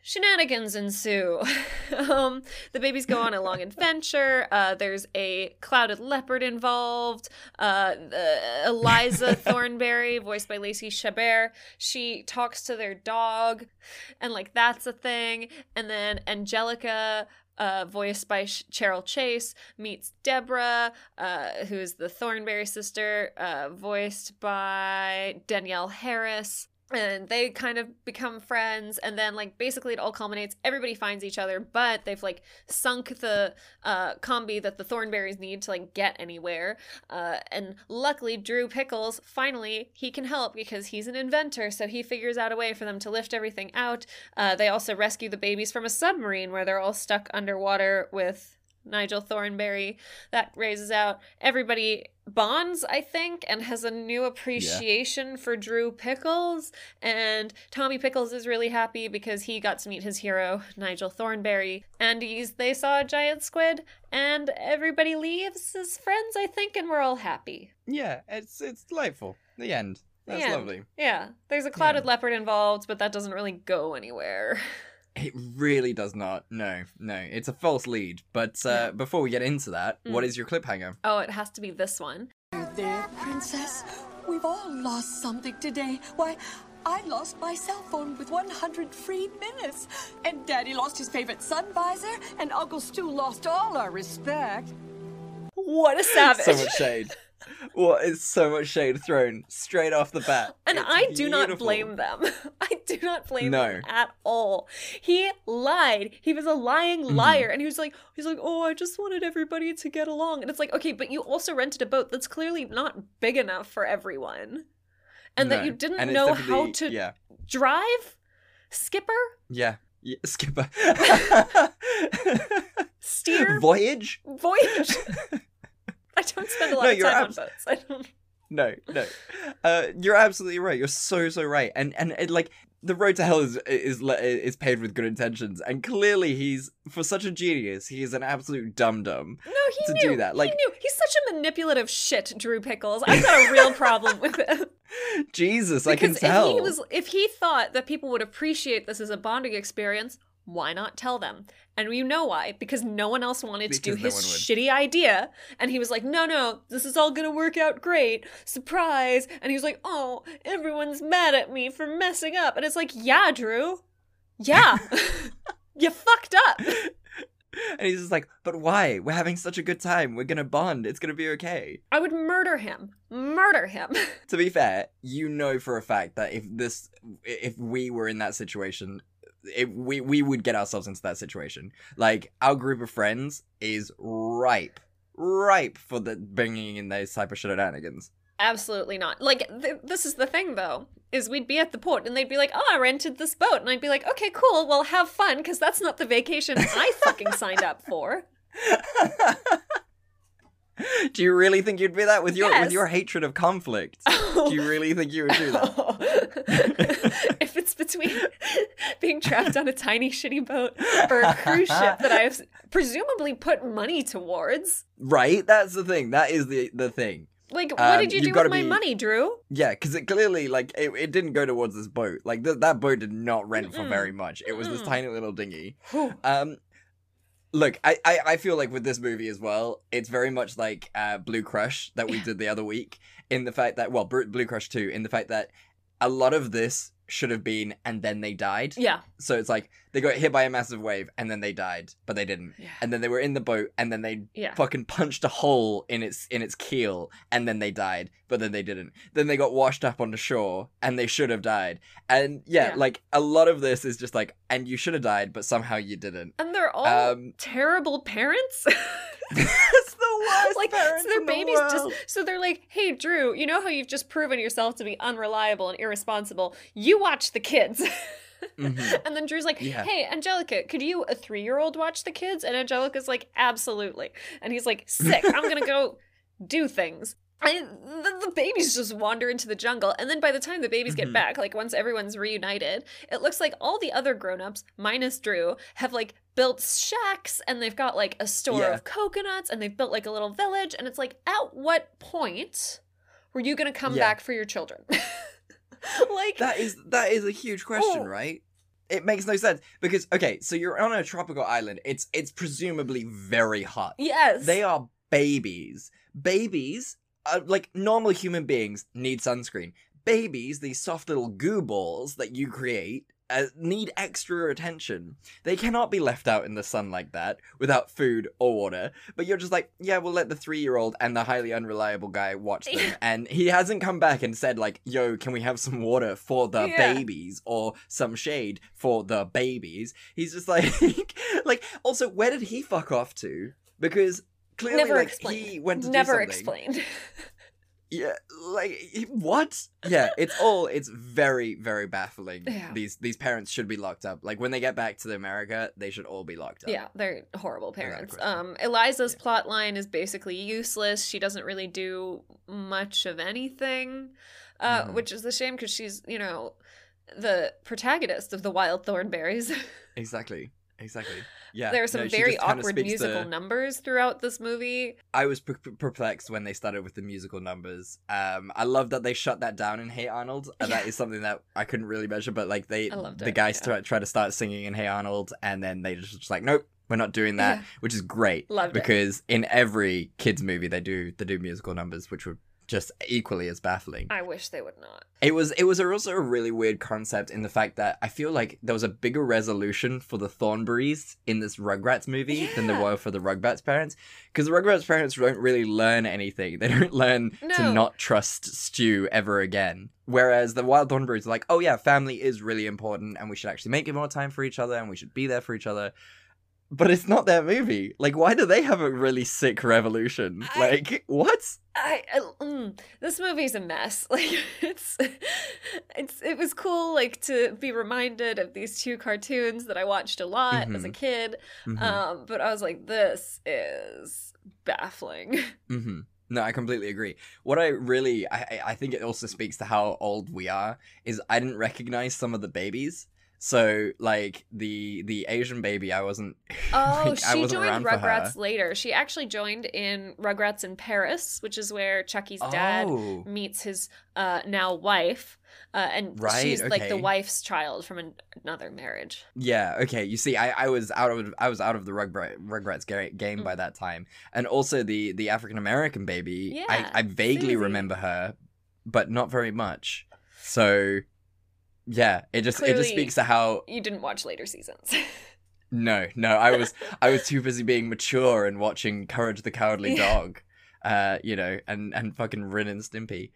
Shenanigans ensue. um, the babies go on a long adventure. Uh, there's a clouded leopard involved. Uh, uh, Eliza Thornberry, voiced by Lacey Chabert, she talks to their dog, and like that's a thing. And then Angelica, uh, voiced by Sh- Cheryl Chase, meets Deborah, uh, who is the Thornberry sister, uh, voiced by Danielle Harris. And they kind of become friends, and then like basically it all culminates. Everybody finds each other, but they've like sunk the uh, combi that the Thornberries need to like get anywhere. Uh, and luckily, Drew Pickles, finally, he can help because he's an inventor, so he figures out a way for them to lift everything out. Uh, they also rescue the babies from a submarine where they're all stuck underwater with Nigel Thornberry. That raises out everybody bonds, I think, and has a new appreciation yeah. for Drew Pickles. And Tommy Pickles is really happy because he got to meet his hero, Nigel Thornberry. And he's, they saw a giant squid, and everybody leaves as friends, I think, and we're all happy. Yeah, it's it's delightful. The end. That's the end. Lovely. Yeah. There's a clouded yeah. leopard involved, but that doesn't really go anywhere. It really does not. No, no. It's a false lead. But uh, before we get into that, mm. what is your cliffhanger? Oh, it has to be this one. Dear princess, we've all lost something today. Why, I lost my cell phone with one hundred free minutes. And Daddy lost his favorite sun visor. And Uncle Stu lost all our respect. What a savage. So much shade. What is so much shade thrown straight off the bat. And it's I do beautiful. not blame them. I do not blame no. them at all. He lied. He was a lying liar. Mm. And he was like, he's like, oh, I just wanted everybody to get along. And it's like, okay, but you also rented a boat that's clearly not big enough for everyone. And no. that you didn't and know how to yeah. drive? Skipper? Yeah. yeah skipper. Steer? Voyage? Voyage. I don't spend a lot no, of time abs- on boats. I don't... No, no. Uh, you're absolutely right. You're so, so right. And, and and like, the road to hell is is is paved with good intentions. And clearly he's, for such a genius, he is an absolute dum-dum no, he to knew. do that. Like, he knew. He's such a manipulative shit, Drew Pickles. I've got a real problem with it. Jesus, because I can tell. If he, was, if he thought that people would appreciate this as a bonding experience, why not tell them? And you know why? Because no one else wanted because to do no his shitty idea. And he was like, no, no, this is all going to work out great. Surprise. And he was like, oh, everyone's mad at me for messing up. And it's like, yeah, Drew. Yeah. You fucked up. And he's just like, but why? We're having such a good time. We're going to bond. It's going to be okay. I would murder him. Murder him. To be fair, you know for a fact that if this, if we were in that situation... It, we we would get ourselves into that situation. Like, our group of friends is ripe, ripe for the bringing in those type of shenanigans. Absolutely not. Like, th- this is the thing, though, is we'd be at the port and they'd be like, oh, I rented this boat. And I'd be like, okay, cool, well, have fun, because that's not the vacation I fucking signed up for. Do you really think you'd be that with your yes. with your hatred of conflict? Oh. Do you really think you would do that? Oh. If it's between being trapped on a tiny shitty boat or a cruise ship that I've presumably put money towards, right? That's the thing. That is the the thing. Like, what um, did you do with my be... money, Drew? Yeah, because it clearly, like, it, it didn't go towards this boat. Like, th- that boat did not rent Mm-mm. for very much. It was Mm-mm. this tiny little dinghy. Whew. Um. Look, I, I, I feel like with this movie as well, it's very much like uh, Blue Crush that we yeah. did the other week, in the fact that, well, Blue Crush two, in the fact that a lot of this should have been, and then they died. Yeah. So it's like, they got hit by a massive wave, and then they died, but they didn't. Yeah. And then they were in the boat, and then they yeah. fucking punched a hole in its in its keel, and then they died, but then they didn't. Then they got washed up on the shore, and they should have died. And yeah, yeah. like, a lot of this is just like, and you should have died, but somehow you didn't. And they're all um, terrible parents. That's the worst like, parents so their in babies the world. Just, so they're like, hey, Drew, you know how you've just proven yourself to be unreliable and irresponsible? You watch the kids. Mm-hmm. And then Drew's like, yeah. hey, Angelica, could you, a three-year-old, watch the kids? And Angelica's like, absolutely. And he's like, sick, I'm going to go do things. And the, the babies just wander into the jungle. And then by the time the babies mm-hmm. get back, like once everyone's reunited, it looks like all the other grown-ups, minus Drew, have like built shacks and they've got like a store yeah. of coconuts and they've built like a little village. And it's like, at what point were you going to come yeah. back for your children? Like, that is that is a huge question, oh. right? It makes no sense because, okay, so you're on a tropical island. It's it's presumably very hot. Yes, they are babies. Babies, are, like normal human beings, need sunscreen. Babies, these soft little goo balls that you create, uh, need extra attention. They cannot be left out in the sun like that without food or water. But you're just like, yeah, we'll let the three-year-old and the highly unreliable guy watch them. Yeah. And he hasn't come back and said, like, yo, can we have some water for the yeah. babies or some shade for the babies? He's just like, like, also, where did he fuck off to? Because clearly, Never like, explained. he went to Never do something. Never explained. Yeah, like, what? Yeah, it's all, it's very, very baffling. Yeah. These these parents should be locked up. Like, when they get back to America, they should all be locked up. Yeah, they're horrible parents. Um, Eliza's yeah. plotline is basically useless. She doesn't really do much of anything, uh, mm. which is a shame because she's, you know, the protagonist of the Wild Thornberries. Exactly. Exactly. Yeah. There are some no, very awkward musical to... numbers throughout this movie. I was per- perplexed when they started with the musical numbers. Um, I love that they shut that down in Hey Arnold. Yeah. That is something that I couldn't really measure, but like they, the it, guys yeah. try, try to start singing in Hey Arnold, and then they just, just like, nope, we're not doing that, yeah. which is great. Loved because it. in every kids movie they do they do musical numbers, which would just equally as baffling. I wish they would not. It was it was also a really weird concept in the fact that I feel like there was a bigger resolution for the Thornberries in this Rugrats movie yeah. than there were for the Rugrats parents, because the Rugrats parents don't really learn anything. They don't learn no. to not trust Stu ever again. Whereas the Wild Thornberries are like, oh yeah, family is really important and we should actually make more time for each other and we should be there for each other. But it's not their movie. Like, why do they have a really sick revolution? I, like, what? I, I mm, this movie's a mess. Like, it's, it's, it was cool, like, to be reminded of these two cartoons that I watched a lot mm-hmm. as a kid. Mm-hmm. Um, but I was like, this is baffling. Mm-hmm. No, I completely agree. What I really, I, I think it also speaks to how old we are, is I didn't recognize some of the babies. So, like, the the Asian baby, I wasn't Oh, like, she I wasn't joined Rugrats later. She actually joined in Rugrats in Paris, which is where Chucky's oh. dad meets his uh, now wife. Uh, and right, she's, okay. like, the wife's child from an- another marriage. Yeah, okay. You see, I, I was out of I was out of the Rugr- Rugrats ga- game mm. by that time. And also the, the African-American baby, yeah, I, I vaguely Susie. remember her, but not very much. So... yeah, it just Clearly, it just speaks to how you didn't watch later seasons. no, no, I was I was too busy being mature and watching Courage the Cowardly yeah. Dog, uh, you know, and and fucking Ren and Stimpy,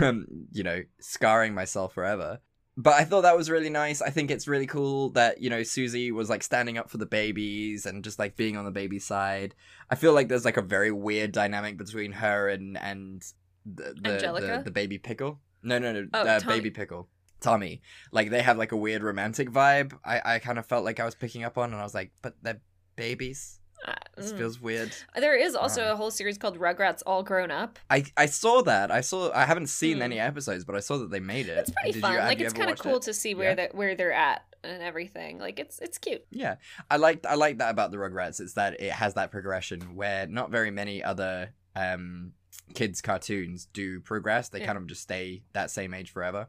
um, you know, scarring myself forever. But I thought that was really nice. I think it's really cool that, you know, Susie was, like, standing up for the babies and just, like, being on the baby side. I feel like there's, like, a very weird dynamic between her and and the the, Angelica? the, the baby pickle. No, no, no, oh, uh, Tommy. baby pickle. Tommy, like, they have, like, a weird romantic vibe I, I kind of felt like I was picking up on, and I was like, but they're babies. Uh, this mm. feels weird. There is also uh. a whole series called Rugrats All Grown Up. I, I saw that. I saw. I haven't seen mm. any episodes, but I saw that they made it. It's pretty Did fun. You, like, it's kind of cool it? to see where yeah. that where they're at and everything. Like, it's it's cute. Yeah, I like I like that about the Rugrats. It's that it has that progression where not very many other um kids cartoons do progress. They yeah. kind of just stay that same age forever.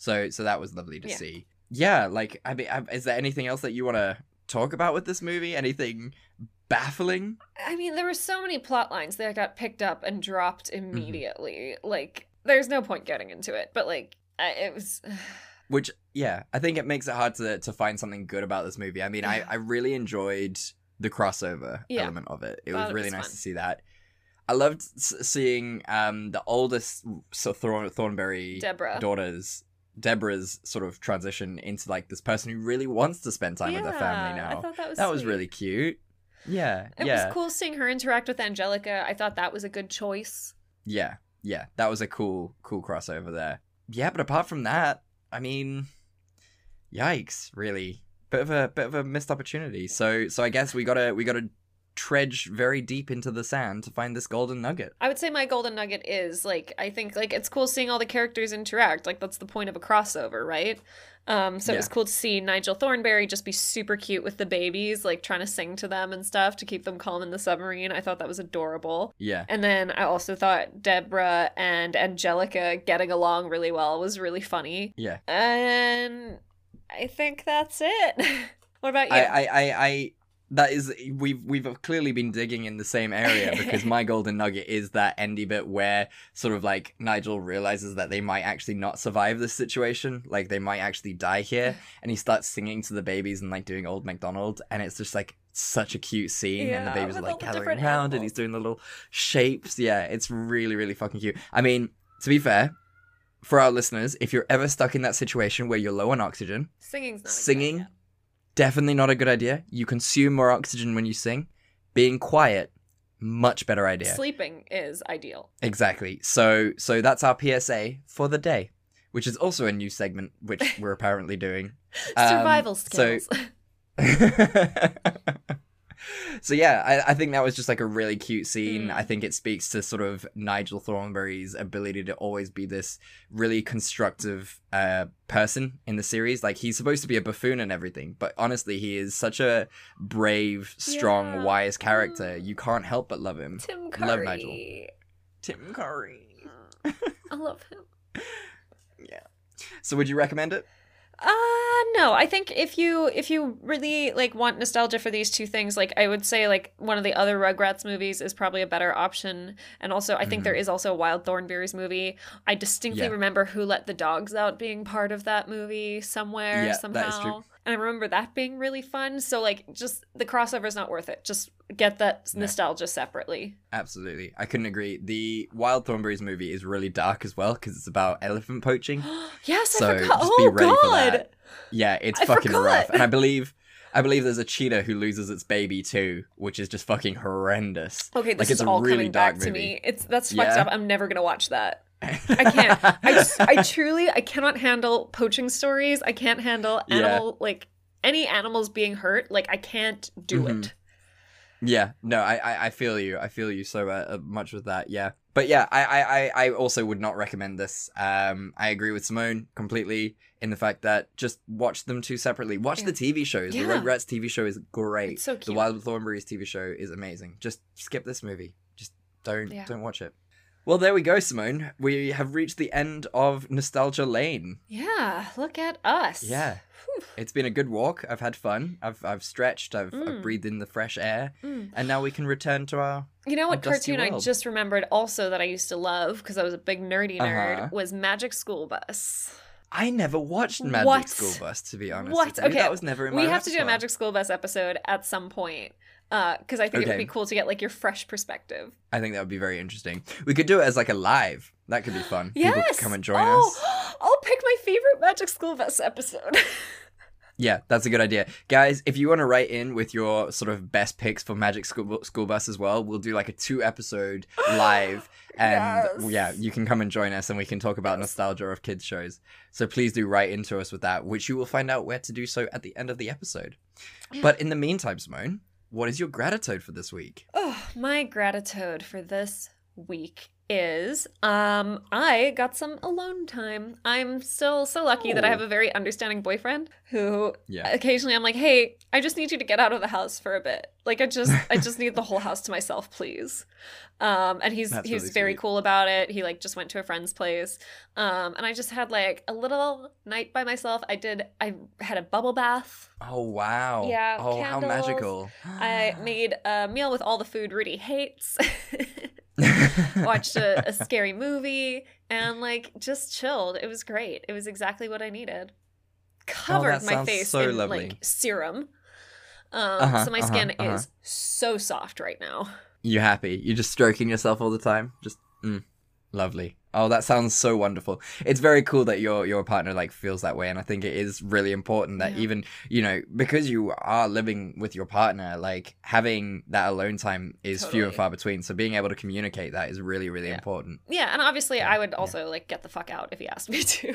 So so that was lovely to yeah. see. Yeah, like, I mean, I, is there anything else that you want to talk about with this movie? Anything baffling? I mean, there were so many plot lines that got picked up and dropped immediately. Mm-hmm. Like, there's no point getting into it, but, like, I, it was... Which, yeah, I think it makes it hard to, to find something good about this movie. I mean, yeah. I, I really enjoyed the crossover yeah. element of it. It was really it was nice fun. to see that. I loved seeing um, the oldest so Thorn- Thornberry Deborah. daughters... Deborah's sort of transition into, like, this person who really wants to spend time yeah, with her family now. I thought that was That sweet. was really cute. Yeah. It yeah. was cool seeing her interact with Angelica. I thought that was a good choice. Yeah. Yeah. That was a cool, cool crossover there. Yeah, but apart from that, I mean, yikes, really. Bit of a bit of a missed opportunity. So so I guess we gotta we gotta trudge very deep into the sand to find this golden nugget. I would say my golden nugget is, like, I think, like, it's cool seeing all the characters interact. Like, that's the point of a crossover, right? Um, so yeah. it was cool to see Nigel Thornberry just be super cute with the babies, like, trying to sing to them and stuff to keep them calm in the submarine. I thought that was adorable. Yeah. And then I also thought Deborah and Angelica getting along really well was really funny. Yeah. And I think that's it. What about you? I, I, I, I... That is, we've we've clearly been digging in the same area, because my golden nugget is that endy bit where sort of, like, Nigel realizes that they might actually not survive this situation, like, they might actually die here, and he starts singing to the babies and, like, doing Old MacDonald, and it's just, like, such a cute scene, yeah, and the babies are, like, gathering around, and he's doing the little shapes. Yeah, it's really, really fucking cute. I mean, to be fair, for our listeners, if you're ever stuck in that situation where you're low on oxygen, singing's not singing. Definitely not a good idea. You consume more oxygen when you sing. Being quiet, much better idea. Sleeping is ideal. Exactly. So so that's our P S A for the day, which is also a new segment, which we're apparently doing. Um, Survival skills. So, so yeah, I, I think that was just, like, a really cute scene. Mm. I think it speaks to sort of Nigel Thornberry's ability to always be this really constructive uh person in the series. Like, he's supposed to be a buffoon and everything, but honestly, he is such a brave, strong, yeah. wise character. You can't help but love him. Tim Curry. Love Nigel. Tim Curry. I love him. Yeah. So would you recommend it? Uh no, I think if you if you really like want nostalgia for these two things, like I would say like one of the other Rugrats movies is probably a better option. And also I think mm-hmm. there is also a Wild Thornberries movie. I distinctly yeah. remember Who Let the Dogs Out being part of that movie somewhere, yeah, somehow. That is true. And I remember that being really fun. So like just the crossover is not worth it. Just get that no. nostalgia separately. Absolutely. I couldn't agree. The Wild Thornberries movie is really dark as well because it's about elephant poaching. Yes, so I forgot. Just be oh, ready God. For that. Yeah, it's I fucking forgot. Rough. And I believe I believe there's a cheetah who loses its baby too, which is just fucking horrendous. Okay, this like, it's is all really coming dark back movie. To me. It's, that's fucked yeah. up. I'm never going to watch that. I can't. I just, I truly, I cannot handle poaching stories. I can't handle animal, yeah. like, any animals being hurt. Like, I can't do mm-hmm. it. Yeah. No, I, I, I feel you. I feel you so uh, much with that. Yeah. But yeah, I, I, I also would not recommend this. Um, I agree with Simone completely in the fact that just watch them two separately. Watch yeah. the T V shows. Yeah. The Rugrats T V show is great. It's so cute. The Wild Thornberries T V show is amazing. Just skip this movie. Just don't, yeah. don't watch it. Well, there we go, Simone. We have reached the end of Nostalgia Lane. Yeah, look at us. Yeah. Whew. It's been a good walk. I've had fun. I've I've stretched. I've, mm. I've breathed in the fresh air. Mm. And now we can return to our You know what cartoon world. I just remembered also that I used to love, because I was a big nerdy nerd, uh-huh. was Magic School Bus. I never watched Magic what? School Bus, to be honest. What? Okay. That was never in my We have to do a Magic School Bus episode at some point. Because uh, I think okay. it would be cool to get like your fresh perspective. I think that would be very interesting. We could do it as like a live. That could be fun. Yes! People could come and join oh, us. I'll pick my favorite Magic School Bus episode. Yeah, that's a good idea. Guys, if you want to write in with your sort of best picks for Magic School, School Bus as well, we'll do like a two episode live. And yes. yeah, you can come and join us and we can talk about yes. nostalgia of kids shows. So please do write into us with that, which you will find out where to do so at the end of the episode. Yeah. But in the meantime, Simone, what is your gratitude for this week? Oh, my gratitude for this week is um, I got some alone time. I'm still so lucky oh. that I have a very understanding boyfriend who yeah. occasionally I'm like, hey, I just need you to get out of the house for a bit. Like, I just I just need the whole house to myself, please. Um, and he's That's he's really very sweet. Cool about it. He, like, just went to a friend's place. Um, and I just had, like, a little night by myself. I did, I had a bubble bath. Oh, wow. Yeah, oh, candles. How magical. I made a meal with all the food Rudy hates. Watched a, a scary movie and like just chilled. It was great. It was exactly what I needed. Covered oh, my face so in lovely. Like serum. Um, uh-huh, so my uh-huh, skin uh-huh. is so soft right now. You happy? You're just stroking yourself all the time? Just mm, lovely. Oh, that sounds so wonderful. It's very cool that your your partner like feels that way, and I think it is really important that yeah. even, you know, because you are living with your partner, like having that alone time is totally. Few and far between. So being able to communicate that is really, really yeah. important. Yeah, and obviously yeah. I would also yeah. like get the fuck out if he asked me to.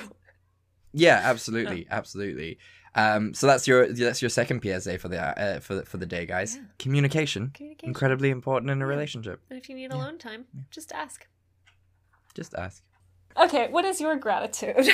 Yeah, absolutely, no. absolutely. Um, so that's your that's your second P S A for the uh, for the, for the day, guys. Yeah. Communication, Communication, incredibly important in a yeah. relationship. And if you need yeah. alone time, yeah. just ask. Just ask. Okay, what is your gratitude?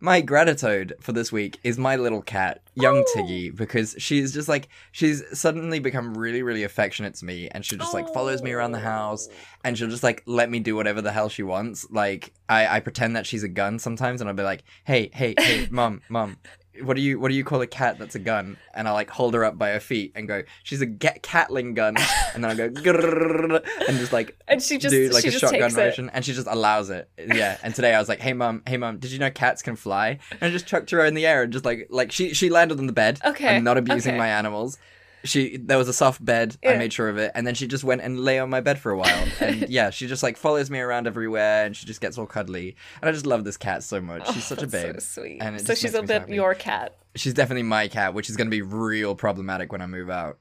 My gratitude for this week is my little cat, young oh. Tiggy, because she's just like, she's suddenly become really, really affectionate to me, and she just oh. like follows me around the house, and she'll just like let me do whatever the hell she wants. Like, I, I pretend that she's a gun sometimes, and I'll be like, hey, hey, hey, mom, mom. What do you what do you call a cat that's a gun? And I like hold her up by her feet and go, she's a get Gatling gun, and then I go grrr, and just like and she just do like she a just shotgun version, and she just allows it. Yeah. And today I was like, hey mom, hey mom, did you know cats can fly? And I just chucked her in the air and just like like she she landed on the bed. Okay. I'm not abusing okay. my animals. She there was a soft bed. Yeah. I made sure of it, and then she just went and lay on my bed for a while. And yeah, she just like follows me around everywhere, and she just gets all cuddly. And I just love this cat so much. Oh, she's such a babe. That's so sweet. And so she's a bit your cat. She's definitely my cat, which is going to be real problematic when I move out.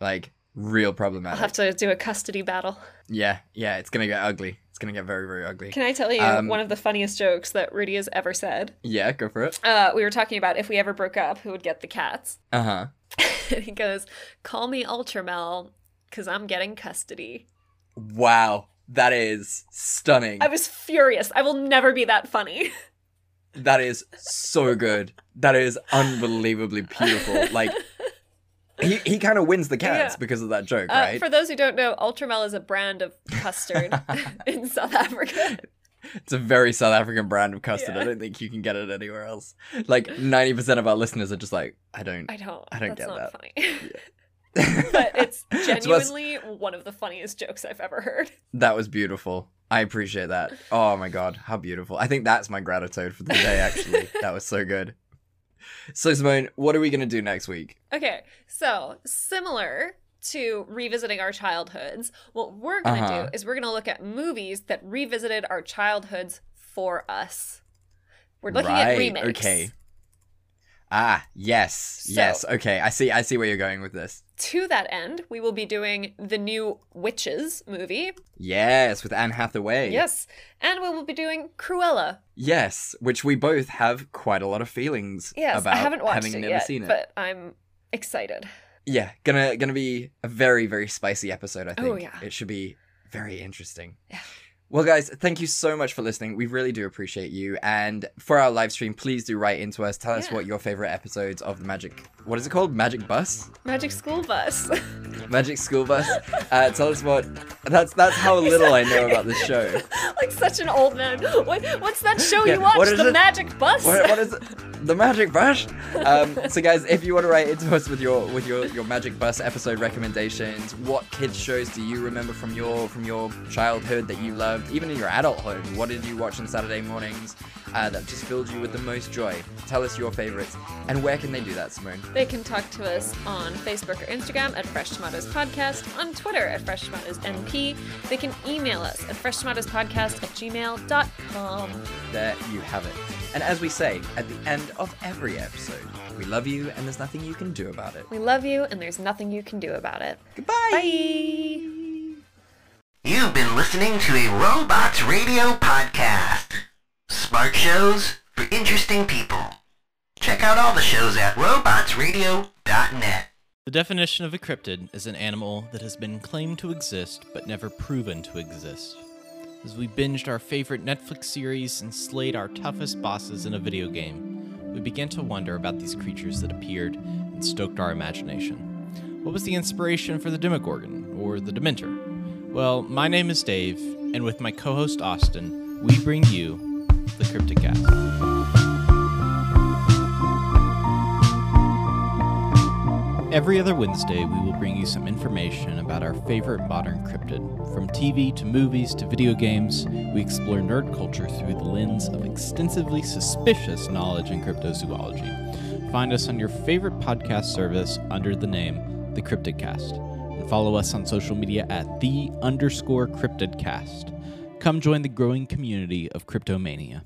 Like real problematic. I'll have to do a custody battle. Yeah, yeah, it's going to get ugly. It's going to get very, very ugly. Can I tell you um, one of the funniest jokes that Rudy has ever said? Yeah, go for it. Uh, we were talking about if we ever broke up, who would get the cats? Uh huh. And he goes, call me Ultramel, because I'm getting custody. Wow, that is stunning. I was furious. I will never be that funny. That is so good. That is unbelievably beautiful. Like, he, he kind of wins the cats yeah. because of that joke, uh, right? For those who don't know, Ultramel is a brand of custard in South Africa. It's a very South African brand of custard. Yeah. I don't think you can get it anywhere else. Like ninety percent of our listeners are just like, I don't, I don't, I don't get that. That's not funny. Yeah. But it's genuinely one of the funniest jokes I've ever heard. That was beautiful. I appreciate that. Oh my God, how beautiful. I think that's my gratitude for the day, actually. That was so good. So Simone, what are we going to do next week? Okay, so similar to revisiting our childhoods, what we're going to uh-huh. do is we're going to look at movies that revisited our childhoods for us. We're looking right. at remakes. Okay. Ah, yes, so, yes. Okay, I see I see where you're going with this. To that end, we will be doing the new Witches movie. Yes, with Anne Hathaway. Yes, and we will be doing Cruella. Yes, which we both have quite a lot of feelings yes, about. I haven't watched having it never yet, seen it. But I'm excited. Yeah, gonna gonna be a very, very spicy episode, I think. Oh, yeah. It should be very interesting. Yeah. Well, guys, thank you so much for listening. We really do appreciate you. And for our live stream, please do write into us. Tell yeah. us what your favorite episodes of the Magic... What is it called? Magic Bus? Magic School Bus. Magic School Bus. Uh, tell us what... That's that's how little I know about this show. Like such an old man. What, what's that show yeah. you watch? What is the it? Magic Bus? What, what is it? The Magic Bus? Um, so, guys, if you want to write into us with your with your, your Magic Bus episode recommendations, what kids shows do you remember from your from your childhood that you love? Even in your adulthood, what did you watch on Saturday mornings uh, that just filled you with the most joy? Tell us your favorites. And where can they do that, Simone? They can talk to us on Facebook or Instagram at Fresh Tomatoes Podcast, on Twitter at Fresh Tomatoes N P. They can email us at fresh tomatoes podcast at gmail dot com. There you have it. And as we say at the end of every episode, we love you and there's nothing you can do about it. We love you and there's nothing you can do about it. Goodbye! Bye. You've been listening to a Robots Radio podcast. Smart shows for interesting people. Check out all the shows at robots radio dot net. The definition of a cryptid is an animal that has been claimed to exist but never proven to exist. As we binged our favorite Netflix series and slayed our toughest bosses in a video game, we began to wonder about these creatures that appeared and stoked our imagination. What was the inspiration for the Demogorgon or the Dementor? Well, my name is Dave, and with my co-host Austin, we bring you the Cryptidcast. Every other Wednesday, we will bring you some information about our favorite modern cryptid. From T V to movies to video games, we explore nerd culture through the lens of extensively suspicious knowledge in cryptozoology. Find us on your favorite podcast service under the name The Cryptidcast. Follow us on social media at the underscore cryptidcast. Come join the growing community of Cryptomania.